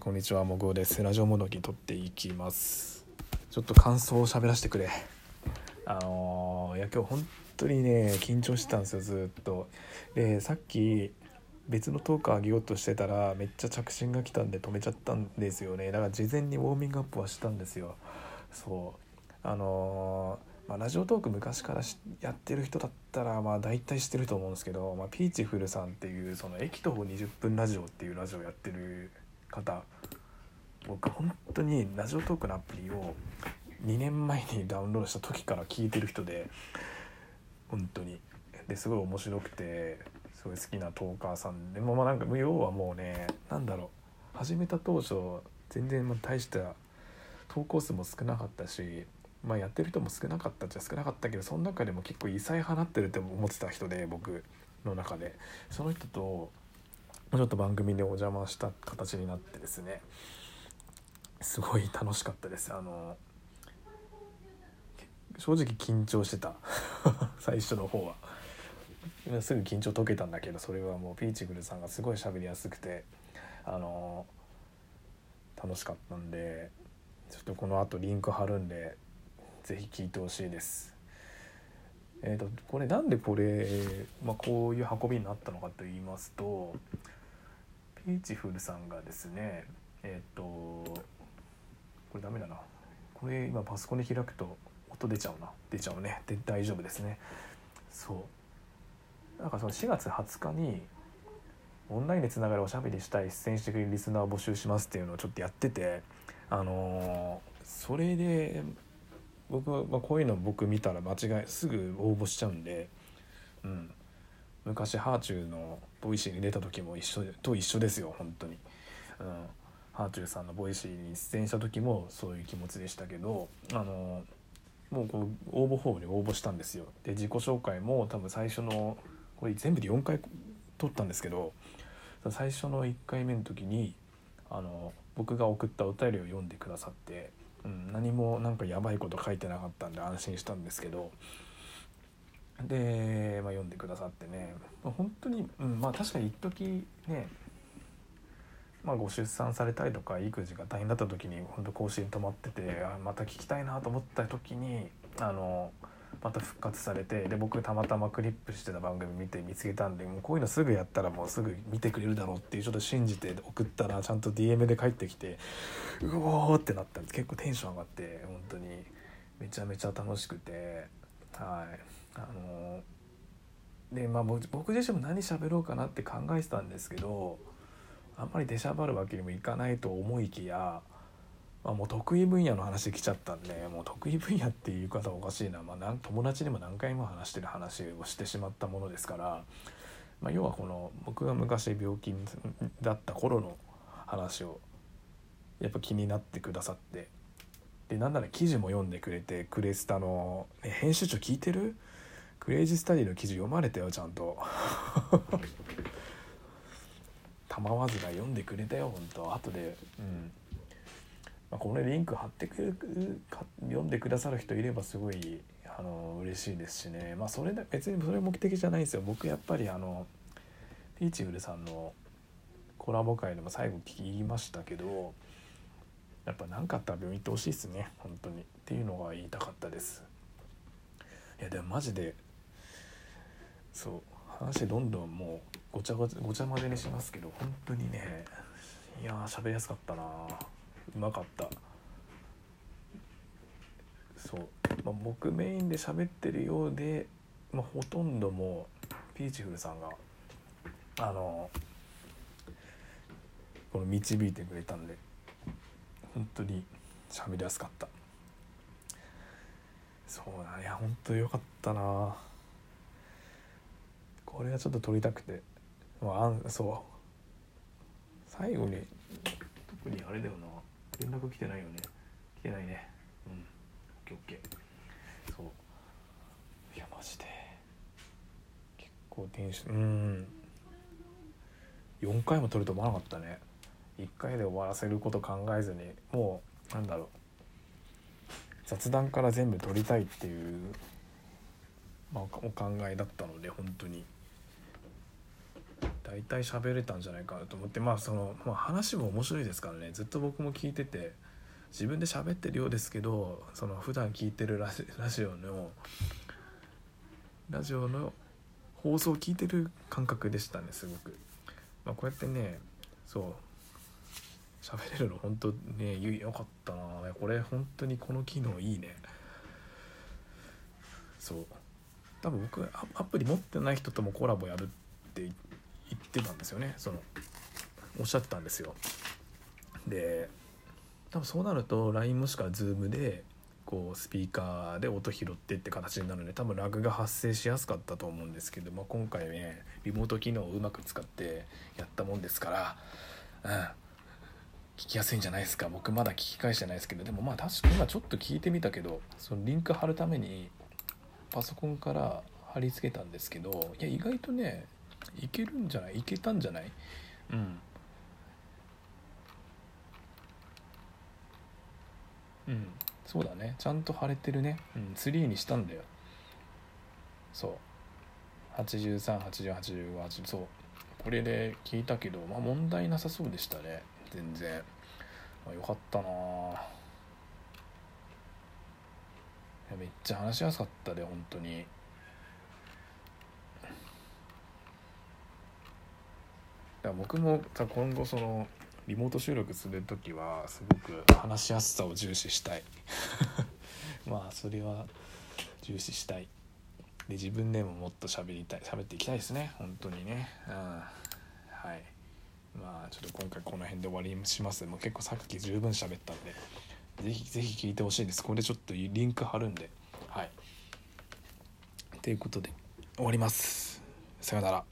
こんにちは、もぐおです。ラジオモノキ撮っていきます。ちょっと感想を喋らせてくれ。いや今日本当にね緊張してたんですよ、ずっと。でさっき別のトーク上げようとしてたらめっちゃ着信が来たんで止めちゃったんですよね。だから事前にウォーミングアップはしたんですよ。そうラジオトーク昔からやってる人だったら大体知ってると思うんですけど、ピーチフルさんっていうその駅徒歩20分ラジオっていうラジオやってる方、僕本当にラジオトークのアプリを2年前にダウンロードした時から聞いてる人で、本当にですごい面白くてすごい好きなトーカーさんで、要はもうね始めた当初全然大した投稿数も少なかったし、やってる人も少なかったけど、その中でも結構異彩放ってるって思ってた人で、僕の中でその人とちょっと番組でお邪魔した形になってですね、すごい楽しかったです。正直緊張してた最初の方はすぐ緊張解けたんだけど、それはもうピーチグルさんがすごい喋りやすくて楽しかったんで、ちょっとこの後リンク貼るんでぜひ聞いてほしいです。これなんでこういう運びになったのかと言いますと、ピーチフルさんがですねこれダメだな、これ今パソコンで開くと音出ちゃうねで大丈夫ですね。そうその4月20日にオンラインでつながるおしゃべりしたい出演してくれるリスナーを募集しますっていうのをちょっとやってて、それで僕は、こういうの僕見たら間違いすぐ応募しちゃうんで、昔ハーチューのボイシーに出た時も一緒ですよ本当に。ハーチューさんのボイシーに出演した時もそういう気持ちでしたけど、もうこう応募フォームに応募したんですよ。で自己紹介も多分最初のこれ全部で4回撮ったんですけど、最初の1回目の時に僕が送ったお便りを読んでくださって、何もやばいこと書いてなかったんで安心したんですけど、で、読んでくださってね、本当に、確かに一時ね、ご出産されたりとか育児が大変だった時に本当更新止まってて、また聞きたいなと思った時にまた復活されて、で僕たまたまクリップしてた番組見つけたんで、もうこういうのすぐやったらもうすぐ見てくれるだろうっていうちょっと信じて送ったら、ちゃんと DM で返ってきてうおーってなったんです。結構テンション上がって本当にめちゃめちゃ楽しくて、で僕自身も何喋ろうかなって考えてたんですけど、あんまり出しゃばるわけにもいかないと思いきや、もう得意分野の話来ちゃったんで、もう得意分野っていう方おかしいな、友達にも何回も話してる話をしてしまったものですから、要はこの僕が昔病気だった頃の話をやっぱ気になってくださって、でなんなら記事も読んでくれて、クレスタの編集長聞いてる？クレイジースタディの記事読まれたよちゃんと構わずが読んでくれたよ本当。後でこれリンク貼ってくれるか読んでくださる人いればすごい嬉しいですしね。それだ別にそれ目的じゃないんですよ。僕やっぱりピーチフルさんのコラボ会でも最後聞きましたけど、やっぱ何かあったら病院行ってほしいですね本当にっていうのが言いたかったです。いやでもマジで話どんどんもうごちゃ混ぜにしますけど、本当にね喋りやすかったな、うまかった。僕メインで喋ってるようで、ほとんどもうピーチフルさんがこの導いてくれたんで本当に喋りやすかった。本当良かったな。これはちょっと撮りたくて、最後に特にあれだよな、連絡来てないよね。来てないね。OK。いやマジで結構テンション4回も撮ると思わなかったね。1回で終わらせること考えずに、もう雑談から全部撮りたいっていう、お考えだったので本当に大体喋れたんじゃないかなと思って、話も面白いですからね。ずっと僕も聞いてて、自分で喋ってるようですけど、その普段聞いてるラジオの放送を聞いてる感覚でしたね、すごく。こうやってね、喋れるの本当ね、良かったな。これ本当にこの機能いいね。多分僕アプリ持ってない人ともコラボやるって言ってたんですよね。おっしゃってたんですよ。で、多分そうなると LINE もしくは Zoom でこうスピーカーで音拾ってって形になるので、多分ラグが発生しやすかったと思うんですけど、今回ねリモート機能をうまく使ってやったもんですから、聞きやすいんじゃないですか。僕まだ聞き返してないですけど、でも確かに今ちょっと聞いてみたけど、そのリンク貼るためにパソコンから貼り付けたんですけど、意外とねいけたんじゃない？そうだね、ちゃんと貼れてるね。ツリーにしたんだよ。83、80、85、そうこれで聞いたけど、問題なさそうでしたね、全然。よかったな。めっちゃ話しやすかったで、本当に。僕も今後リモート収録するときはすごく話しやすさを重視したいそれは重視したいで、自分でももっと喋っていきたいですね、本当にね。はい、ちょっと今回この辺で終わりにします。もう結構さっき十分喋ったんで、ぜひ聞いてほしいです。これでちょっとリンク貼るんで、ということで終わります。さよなら。